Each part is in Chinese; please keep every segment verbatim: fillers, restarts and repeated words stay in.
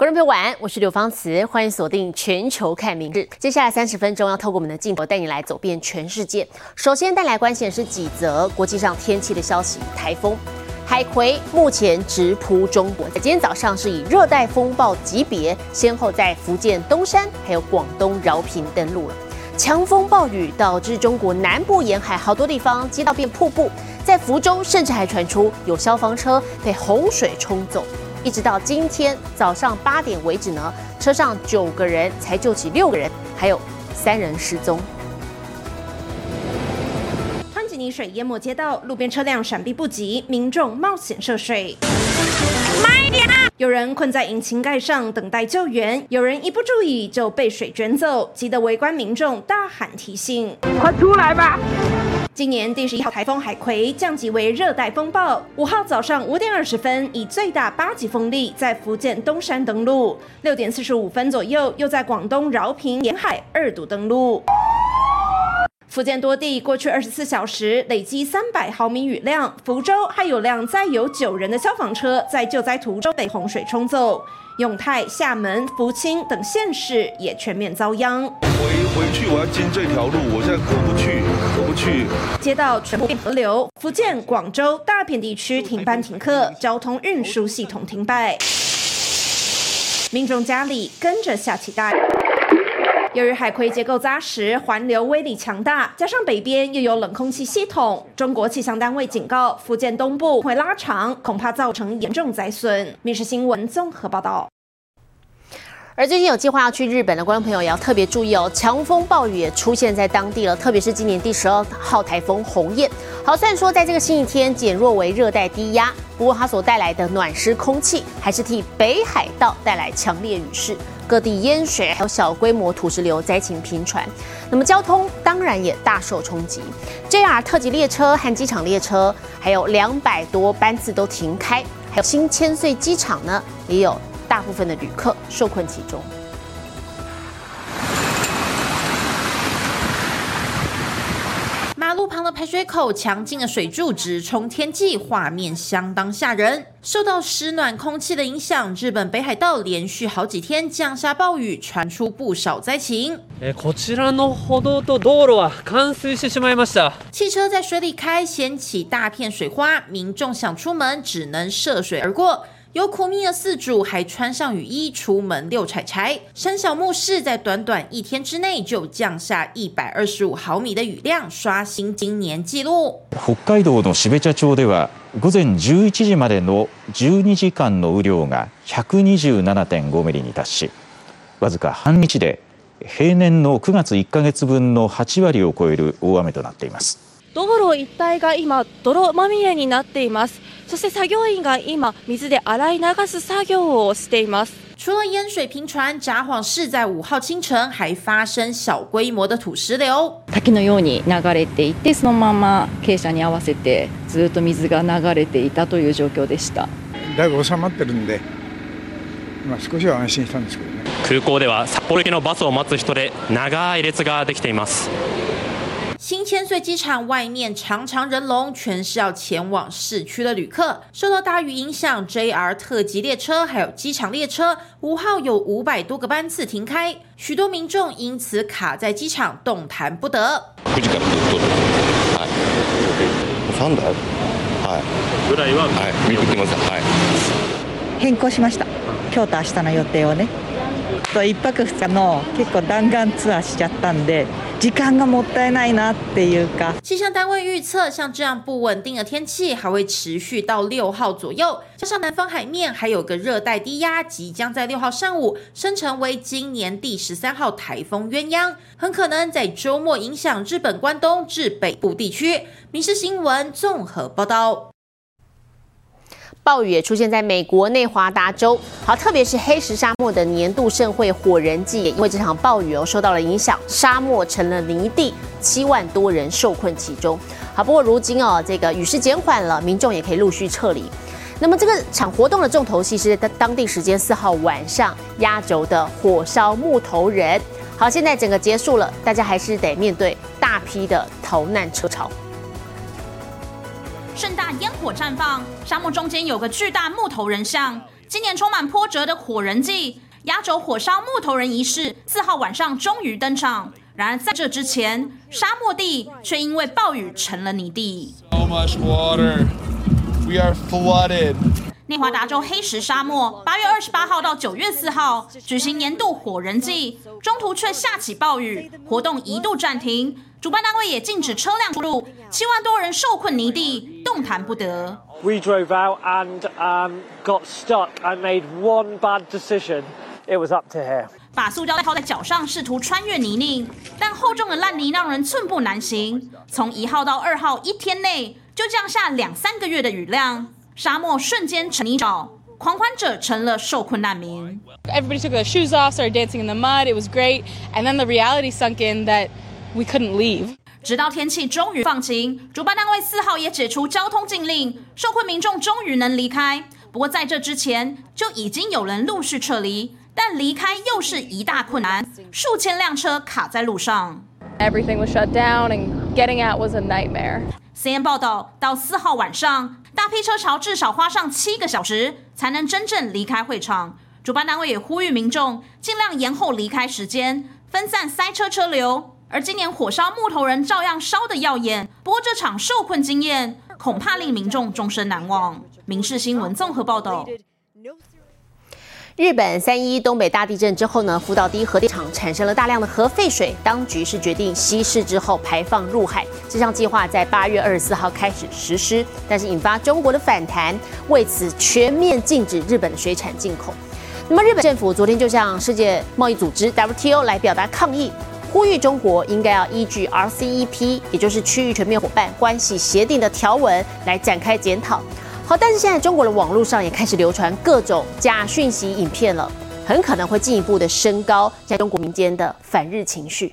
观众朋友晚安，我是柳芳慈，欢迎锁定全球看明日。接下来三十分钟要透过我们的镜头带你来走遍全世界。首先带来关心的是几则国际上天气的消息，台风海葵目前直扑中国，今天早上是以热带风暴级别，先后在福建东山还有广东饶平登陆了。强风暴雨导致中国南部沿海好多地方街道变瀑布，在福州甚至还传出有消防车被洪水冲走。一直到今天早上八点为止呢，车上九个人才救起六个人，还有三人失踪。湍急泥水淹没街道，路边车辆闪避不及，民众冒险涉水。慢一点啊！有人困在引擎盖上等待救援，有人一不注意就被水卷走，急得围观民众大喊提醒：“快出来吧！”今年第十一号台风海葵降级为热带风暴，五号早上五点二十分以最大八级风力在福建东山登陆，六点四十五分左右又在广东饶平沿海二度登陆。福建多地过去二十四小时累积三百毫米雨量，福州还有辆载有九人的消防车在救灾途中被洪水冲走，永泰、厦门、福清等县市也全面遭殃。回回去我要经这条路，我现在过不去，过不去。街道全部变河流，福建、广州大片地区停班停课，交通运输系统停摆，民众家里跟着下起大雨。由于海葵结构扎实，环流威力强大，加上北边又有冷空气系统，中国气象单位警告，福建东部会拉长，恐怕造成严重灾损。民视新闻综合报道。而最近有计划要去日本的观众朋友也要特别注意哦，强风暴雨也出现在当地了，特别是今年第十二号台风鸿雁。好，虽然说在这个星期天减弱为热带低压，不过它所带来的暖湿空气还是替北海道带来强烈雨势，各地淹水还有小规模土石流灾情频传。那么交通当然也大受冲击， J R 特急列车和机场列车还有两百多班次都停开，还有新千岁机场呢也有大部分的旅客受困其中。马路旁的排水口强劲的水柱直冲天际，画面相当吓人。受到湿暖空气的影响，日本北海道连续好几天降下暴雨，传出不少灾情。こちらの歩道と道路は冠水してしまいました。汽车在水里开，掀起大片水花，民众想出门只能涉水而过。有苦命的饲主还穿上雨衣出门遛柴柴。山小牧市在短短一天之内就降下一百二十五毫米的雨量，刷新今年纪录。北海道の標茶町では午前じゅういちじまでのじゅうにじかんの雨量が ひゃくにじゅうななてんごミリに達し、わずか半日で平年のくがついっかげつぶんのはちわりを超える大雨となっています。道路一帯が今泥まみれになっています。そして作業員が今水で洗い流す作業をしています。除了淹水频传，札幌市在五号清晨还发生小规模的土石流。滝のように流れていて、そのまま傾斜に合わせてずっと水が流れていたという状況でした。だいぶ収まってるんで、今少しは安心したんですけどね。空港では札幌行きのバスを待つ人で長い列ができています。新千岁机场外面长长人龙，全是要前往市区的旅客。受到大雨影响 ，J R 特急列车还有机场列车五号有五百多个班次停开，许多民众因此卡在机场，动弹不得。変更しました。今日と明日の予定をね。一泊二日の結構弾丸ツアーしちゃったんで。時間がもったいないなっていうか。气象单位预测，像这样不稳定的天气还会持续到六号左右。加上南方海面还有个热带低压，即将在六号上午生成为今年第十三号台风鸳鸯，很可能在周末影响日本关东至北部地区。民视新闻综合报道。暴雨也出现在美国内华达州，好，特别是黑石沙漠的年度盛会火人祭，也因为这场暴雨哦受到了影响，沙漠成了泥地，七万多人受困其中。好，不过如今哦，这个雨势减缓了，民众也可以陆续撤离。那么这个场活动的重头戏是在当地时间四号晚上压轴的火烧木头人。好，现在整个结束了，大家还是得面对大批的逃难车潮。盛大烟火绽放，沙漠中间有个巨大木头人像，今年充满波折的火人祭，压轴火烧木头人仪式四号晚上终于登场。然而在这之前，沙漠地却因为暴雨成了泥地。So much water. We are flooded. 内华达州黑石沙漠，八月二十八号到九月四号举行年度火人祭，中途却下起暴雨，活动一度暂停。主办单位也禁止车辆出入，七万多人受困泥地，动弹不得。We drove out and um got stuck. I made one bad decision. It was up to here. 把塑胶袋套在脚上，试图穿越泥泞，但厚重的烂泥让人寸步难行。从一号到二号，一天内就降下两三个月的雨量。沙漠瞬间成泥沼，狂欢者成了受困难民。Everybody took their shoes off, started dancing in the mud. It was great, and then the reality sunk in that we couldn't leave. 直到天气终于放晴，主办单位四号也解除交通禁令，受困民众终于能离开。不过在这之前，就已经有人陆续撤离，但离开又是一大困难，数千辆车卡在路上。Everything was shut down, and getting out was a nightmare. C N N 报道，到四号晚上，大批车潮至少花上七个小时才能真正离开会场。主办单位也呼吁民众尽量延后离开时间，分散塞车车流。而今年火烧木头人照样烧得耀眼，不过这场受困经验恐怕令民众终身难忘。民视新闻综合报道。日本三一东北大地震之后呢，福岛第一核电厂产生了大量的核废水，当局是决定稀释之后排放入海。这项计划在八月二十四号开始实施，但是引发中国的反弹，为此全面禁止日本的水产进口。那么日本政府昨天就向世界贸易组织 W T O 来表达抗议，呼吁中国应该要依据 R C E P， 也就是区域全面伙伴关系协定的条文来展开检讨。好，但是现在中国的网络上也开始流传各种假讯息影片了，很可能会进一步的升高在中国民间的反日情绪。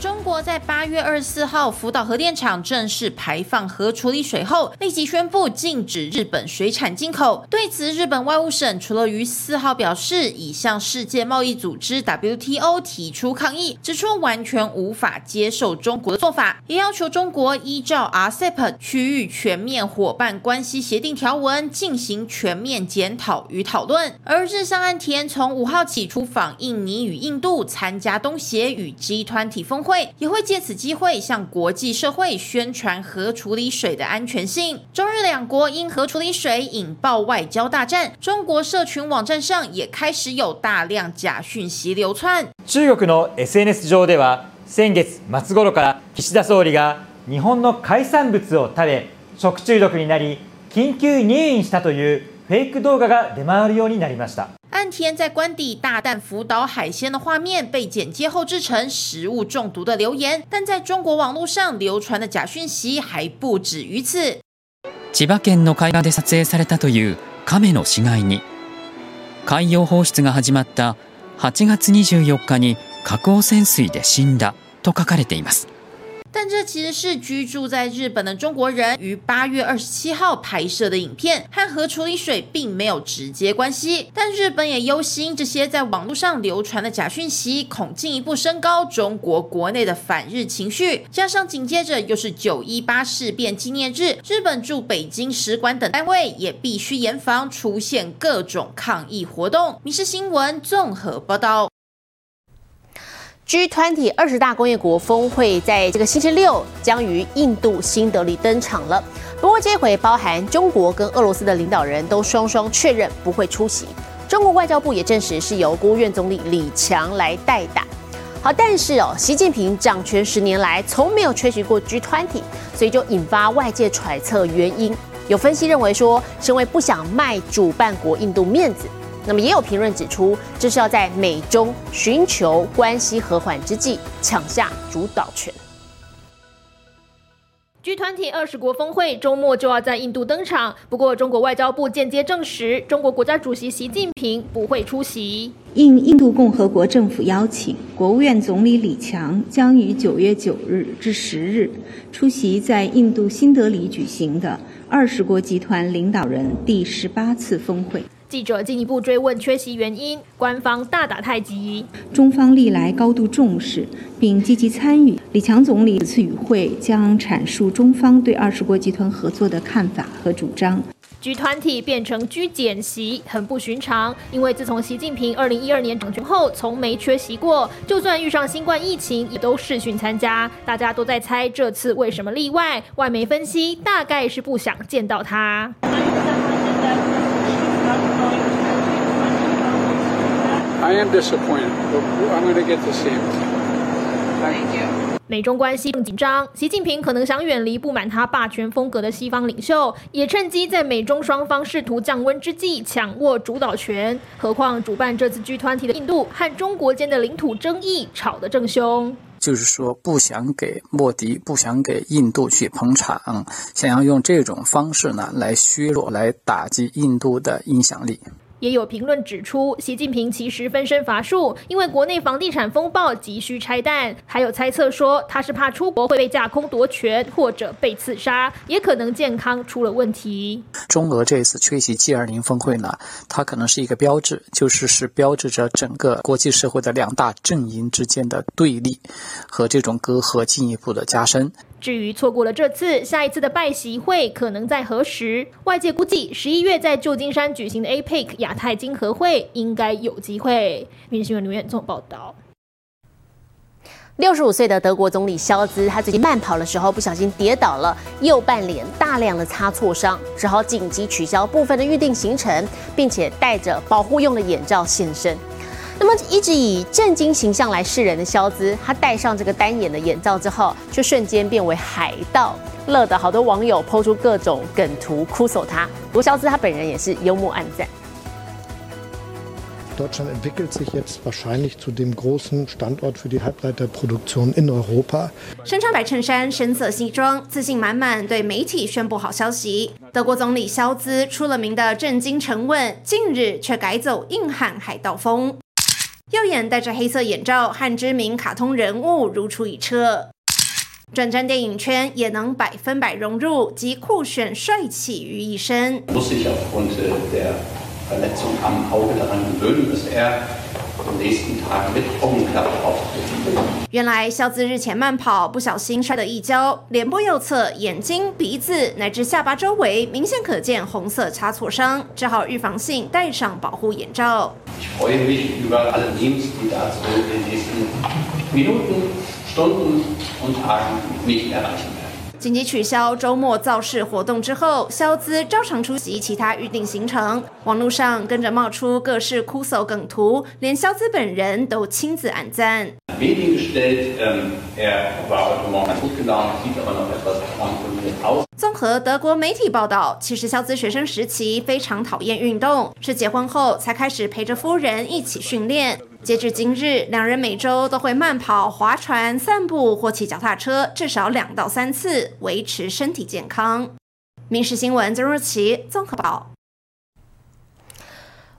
中国在八月二十四号福岛核电厂正式排放核处理水后，立即宣布禁止日本水产进口。对此，日本外务省除了于四号表示已向世界贸易组织 W T O 提出抗议，指出完全无法接受中国的做法，也要求中国依照 R C E P 区域全面伙伴关系协定条文进行全面检讨与讨论。而日商岸田从五号起出访印尼与印度，参加东协与 G 二十 峰会，也会借此机会向国际社会宣传核处理水的安全性。中日两国因核处理水引爆外交大战，中国社群网站上也开始有大量假讯息流窜。中国の S N S 上では、先月末頃から岸田総理が日本の海産物を食べ食中毒になり緊急入院したというフェイク動画が出回るようになりました。岸田在官邸大啖福岛海鲜的画面被剪接后制成食物中毒的留言，但在中国网络上流传的假讯息还不止于此。千葉県の海岸で撮影されたというカメの死骸に、海洋放出が始まったはちがつにじゅうよっかに核汚染水で死んだと書かれています。但这其实是居住在日本的中国人于八月二十七号拍摄的影片，和核处理水并没有直接关系。但日本也忧心这些在网络上流传的假讯息，恐进一步升高中国国内的反日情绪。加上紧接着又是九一八事变纪念日，日本驻北京使馆等单位也必须严防出现各种抗议活动。民视新闻综合报道。G 二十 二十大工业国峰会在这个星期六将于印度新德里登场了。不过这回包含中国跟俄罗斯的领导人都双双确认不会出席。中国外交部也证实是由国务院总理李强来代打。好，但是哦，习近平掌权十年来从没有缺席过 G 二十，所以就引发外界揣测原因。有分析认为说，是因为不想卖主办国印度面子。那么也有评论指出，这是要在美中寻求关系和缓之际抢下主导权。G 二十 二十国峰会周末就要在印度登场，不过中国外交部间接证实，中国国家主席习近平不会出席。应印度共和国政府邀请，国务院总理李强将于九月九日至十日出席在印度新德里举行的二十国集团领导人第十八次峰会。记者进一步追问缺席原因，官方大打太极。中方历来高度重视并积极参与，李强总理此次与会将阐述中方对二十国集团合作的看法和主张。G 二十 变成 G 减席很不寻常，因为自从习近平二零一二年掌权后，从没缺席过，就算遇上新冠疫情，也都视讯参加。大家都在猜这次为什么例外，外媒分析大概是不想见到他。I am disappointed, but I'm going to get to see him. Thank you.美中关系更紧张，习近平可能想远离不满他霸权风格的西方领袖，也趁机在美中双方试图降温之际抢握主导权。何况主办这次 G 二十 的印度和中国间的领土争议吵得正凶，就是说不想给莫迪，不想给印度去捧场，想要用这种方式呢来削弱，来打击印度的影响力。也有评论指出，习近平其实分身乏术，因为国内房地产风暴急需拆弹，还有猜测说他是怕出国会被架空夺权或者被刺杀，也可能健康出了问题。中俄这次缺席 G 二十 峰会呢，它可能是一个标志，就是是标志着整个国际社会的两大阵营之间的对立和这种隔阂进一步的加深。至于错过了这次，下一次的拜习会可能在何时？外界估计十一月在旧金山举行的 A P E C 亚太经合会应该有机会。民视新闻刘远总报道。六十五岁的德国总理肖兹，他最近慢跑的时候不小心跌倒了，右半脸大量的擦挫伤，只好紧急取消部分的预定行程，并且戴着保护用的眼罩现身。那么一直以震惊形象来示人的肖兹，他戴上这个单眼的眼罩之后，就瞬间变为海盗，乐得好多网友抛出各种梗图哭诉他。不过肖兹他本人也是幽默暗赞。Deutschland entwickelt sich jetzt wahrscheinlich zu dem großen Standort für die Halbleiterproduktion in Europa. 身穿白衬衫、深色西装，自信满满，对媒体宣布好消息。德国总理肖兹出了名的震惊沉稳，近日却改走硬汉海盗风。右眼戴着黑色眼罩，和知名卡通人物如出一辙，转战电影圈也能百分百融入，集酷炫帅气于一身。原来肖兹日前慢跑不小心摔了一跤，脸部右侧、眼睛、鼻子乃至下巴周围明显可见红色擦挫伤，只好预防性戴上保护眼罩。紧急取消周末造势活动之后，肖兹照常出席其他预定行程，网络上跟着冒出各式哭手梗图，连肖兹本人都亲自按赞。综合德国媒体报道，其实肖兹学生时期非常讨厌运动，是结婚后才开始陪着夫人一起训练。截至今日，两人每周都会慢跑、划船、散步或骑脚踏车，至少两到三次，维持身体健康。民视新闻曾若琪综合报。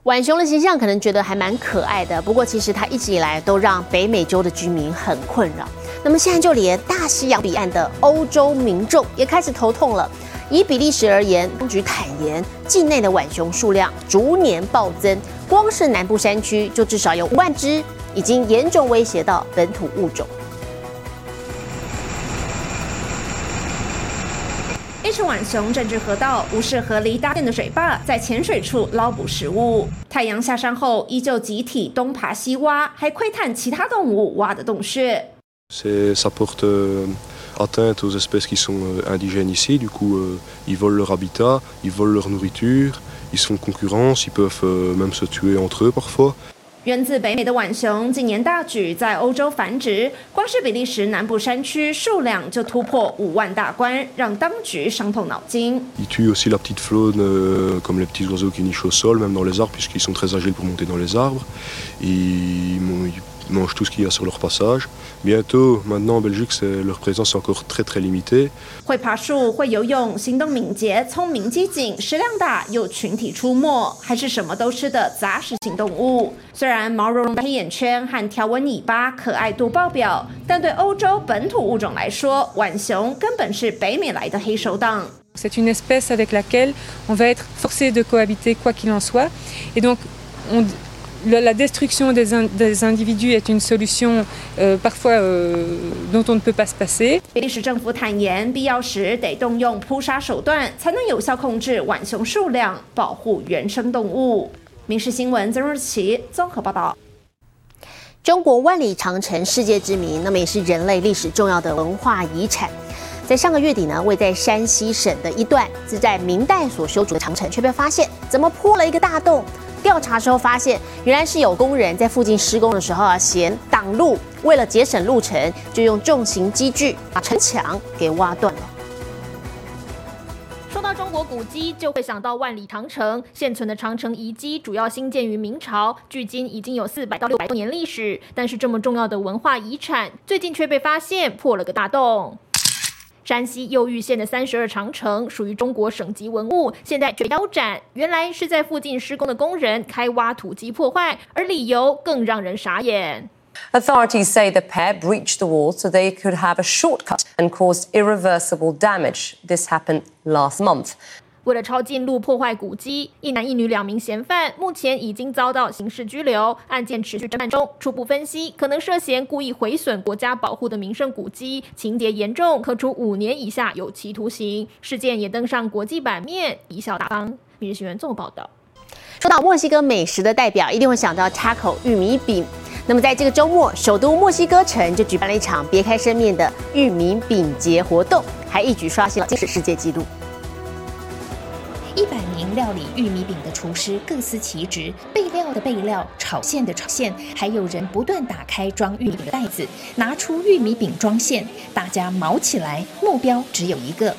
浣熊的形象可能觉得还蛮可爱的，不过其实它一直以来都让北美洲的居民很困扰。那么现在就连大西洋彼岸的欧洲民众也开始头痛了。以比利时而言，当局坦言，境内的浣熊数量逐年暴增，光是南部山区就至少有五万只，已经严重威胁到本土物种。一只浣熊占据河道，无视河狸搭建的水坝，在浅水处捞捕食物。太阳下山后，依旧集体东爬西挖，还窥探其他动物挖的洞穴。atteinte aux espèces qui sont indigènes ici, du coup euh, ils volent leur habitat, ils volent leur nourriture, ils se font concurrence, ils peuvent euh, même se tuer entre eux parfois. 源自北美的浣熊近年大举在欧洲繁殖，光是比利时南部山区数量就突破五万大关，让当局伤透脑筋。Ils tuent aussi la petite faune euh, comme les petits oiseaux qui nichent au sol, même dans les arbres puisqu'ils sont très agiles pour monter dans les arbres. Ils, ils...mangent tout ce qu'il y a sur leur passage. Bientôt, maintenant en Belgique, c'est, leur présence est encore très très limitée. 会爬树、会游泳、行动敏捷、聪明机警、食量大又群体出没，还是什么都吃的杂食性动物。虽然毛茸茸的黑眼圈和条纹尾巴可爱度爆表，但对欧洲本土物种来说，浣熊根本是北美来的黑手党。C'est une espèce avec laquelle on va être forcé de cohabiter quoi qu'il en soit, et donc on la destruction des, in, des individus est une solution euh, parfois euh, dont on ne peut pas se passer. 比利时政府坦言，必要时得动用扑杀手段，才能有效控制浣熊数量，保护原生动物。民视新闻曾日奇综合报道。中国万里长城世界之名，那么也是人类历史重要的文化遗产。在上个月底呢，位在山西省的一段自在明代所修筑的长城，却被发现怎么破了一个大洞。调查时候发现，原来是有工人在附近施工的时候啊，嫌挡路，为了节省路程，就用重型机具把城墙给挖断了。说到中国古迹，就会想到万里长城。现存的长城遗迹主要兴建于明朝，距今已经有四百到六百多年历史。但是这么重要的文化遗产，最近却被发现破了个大洞。山西右玉县的三十二长城属于中国省级文物，现在却腰斩。原来是在附近施工的工人开挖土机破坏，而理由更让人傻眼。Authorities say the pair breached the wall so they could have a shortcut and caused irreversible damage. This happened last month. 为了抄近路破坏古迹，一男一女两名嫌犯目前已经遭到刑事拘留，案件持续侦办中。初步分析，可能涉嫌故意毁损国家保护的名胜古迹，情节严重，可处五年以下有期徒刑。事件也登上国际版面，贻笑大方。民视新闻综合报道。说到墨西哥美食的代表，一定会想到 taco 玉米饼。那么在这个周末，首都墨西哥城就举办了一场别开生面的玉米饼节活动，还一举刷新了世界纪录。一百名料理玉米饼的厨师各司其职，备料的备料，炒馅的炒馅，还有人不断打开装玉米饼的袋子，拿出玉米饼装馅，大家忙起来，目标只有一个。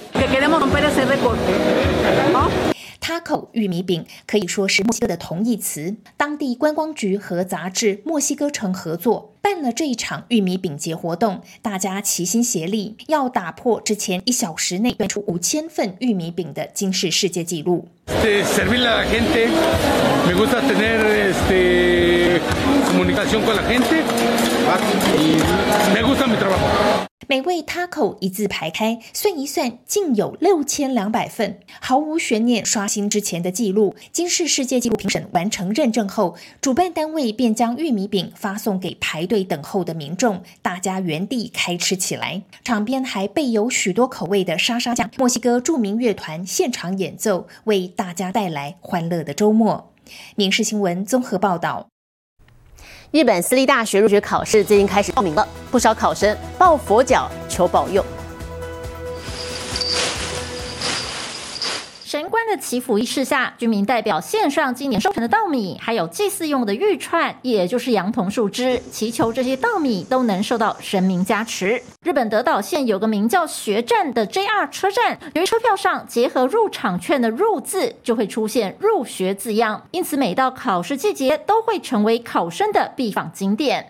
Taco 玉米饼可以说是墨西哥的同义词。当地观光局和杂志《墨西哥城》合作，办了这一场玉米饼节活动，大家齐心协力，要打破之前一小时内端出五千份玉米饼的惊世世界纪录。每位 taco 一字排开，算一算，竟有六千两百份，毫无悬念刷新之前的纪录。今世世界纪录评审完成认证后，主办单位便将玉米饼发送给排队等候的民众，大家原地开吃起来。场边还备有许多口味的沙沙酱，墨西哥著名乐团现场演奏，为大家带来欢乐的周末。民视新闻综合报道。日本私立大学入学考试最近开始报名了，不少考生抱佛脚求保佑。神官的祈福仪式下，居民代表献上今年收成的稻米，还有祭祀用的玉串，也就是杨桐树枝，祈求这些稻米都能受到神明加持。日本德岛县有个名叫学站的 J R 车站，由于车票上结合入场券的入字，就会出现入学字样，因此每到考试季节都会成为考生的必访景点。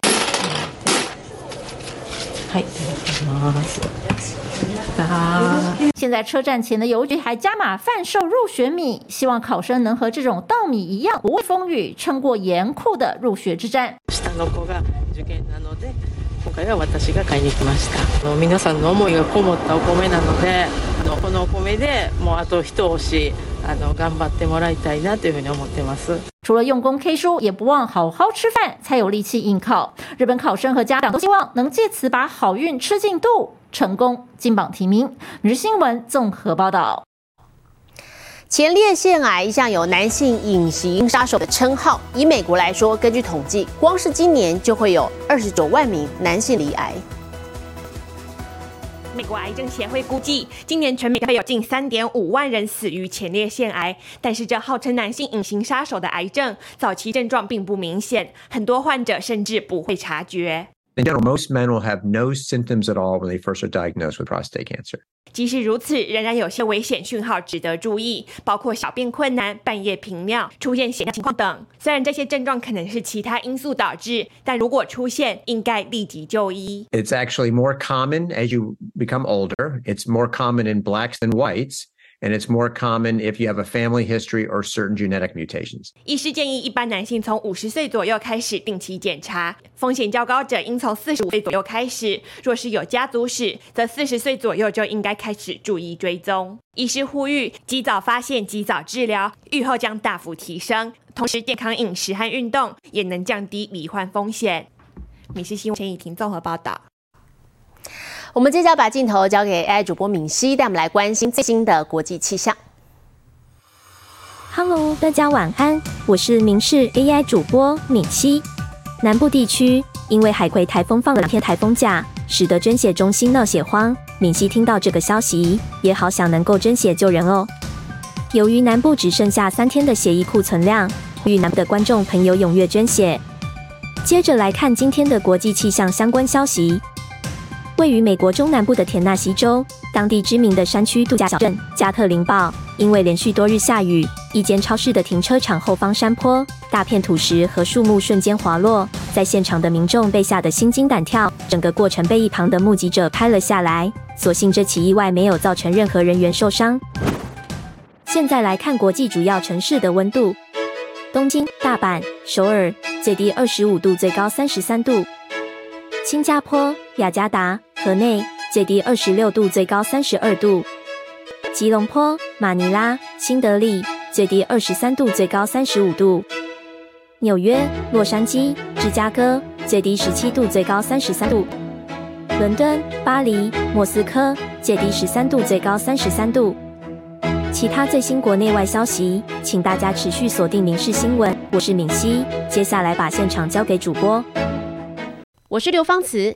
现在车站前的邮局还加码贩售入学米，希望考生能和这种稻米一样不畏风雨，撑过严酷的入学之战。除了用功 K 书，也不忘好好吃饭，才有力气应考。日本考生和家长都希望能借此把好运吃进肚，成功金榜题名。民视新闻综合报道。前列腺癌一向有男性隐形杀手的称号，以美国来说，根据统计，光是今年就会有二十九万名男性罹癌。美国癌症协会估计，今年全美会有近 三点五万人死于前列腺癌。但是这号称男性隐形杀手的癌症，早期症状并不明显，很多患者甚至不会察觉。In general, most men will have no symptoms at all when they first are diagnosed with prostate cancer. 即使如此，仍然有些危险讯号值得注意，包括小便困难、半夜频尿、出现血尿情况等。虽然这些症状可能是其他因素导致，但如果出现，应该立即就医。It's actually more common as you become older. It's more common in blacks than whites. and it's more common if you have a family history or certain genetic mutations. 医师建议一般男性从五十岁左右开始定期检查，风险较高者应从四十五岁左右开始，若是有家族史，则四十岁左右就应该开始注意追踪。医师呼吁及早发现、及早治疗，预后将大幅提升。同时，健康饮食和运动也能降低罹患风险。民视新闻前以婷综合报道。我们接下来把镜头交给 A I 主播敏熙，带我们来关心最新的国际气象。Hello， 大家晚安，我是民视 A I 主播敏熙。南部地区因为海葵台风放了两天台风假，使得甄血中心闹血荒。敏熙听到这个消息，也好想能够甄血救人哦。由于南部只剩下三天的血液库存量，呼吁南部的观众朋友踊跃捐血。接着来看今天的国际气象相关消息。位于美国中南部的田纳西州，当地知名的山区度假小镇加特林堡，因为连续多日下雨，一间超市的停车场后方山坡，大片土石和树木瞬间滑落，在现场的民众被吓得心惊胆跳，整个过程被一旁的目击者拍了下来。所幸这起意外没有造成任何人员受伤。现在来看国际主要城市的温度：东京、大阪、首尔，最低二十五度，最高三十三度；新加坡、雅加达、河内，最低二十六度，最高三十二度；吉隆坡、马尼拉、新德里，最低二十三度，最高三十五度；纽约、洛杉矶、芝加哥，最低十七度，最高三十三度；伦敦、巴黎、莫斯科，最低十三度，最高三十三度。其他最新国内外消息，请大家持续锁定民视新闻。我是敏熙，接下来把现场交给主播。我是刘芳慈，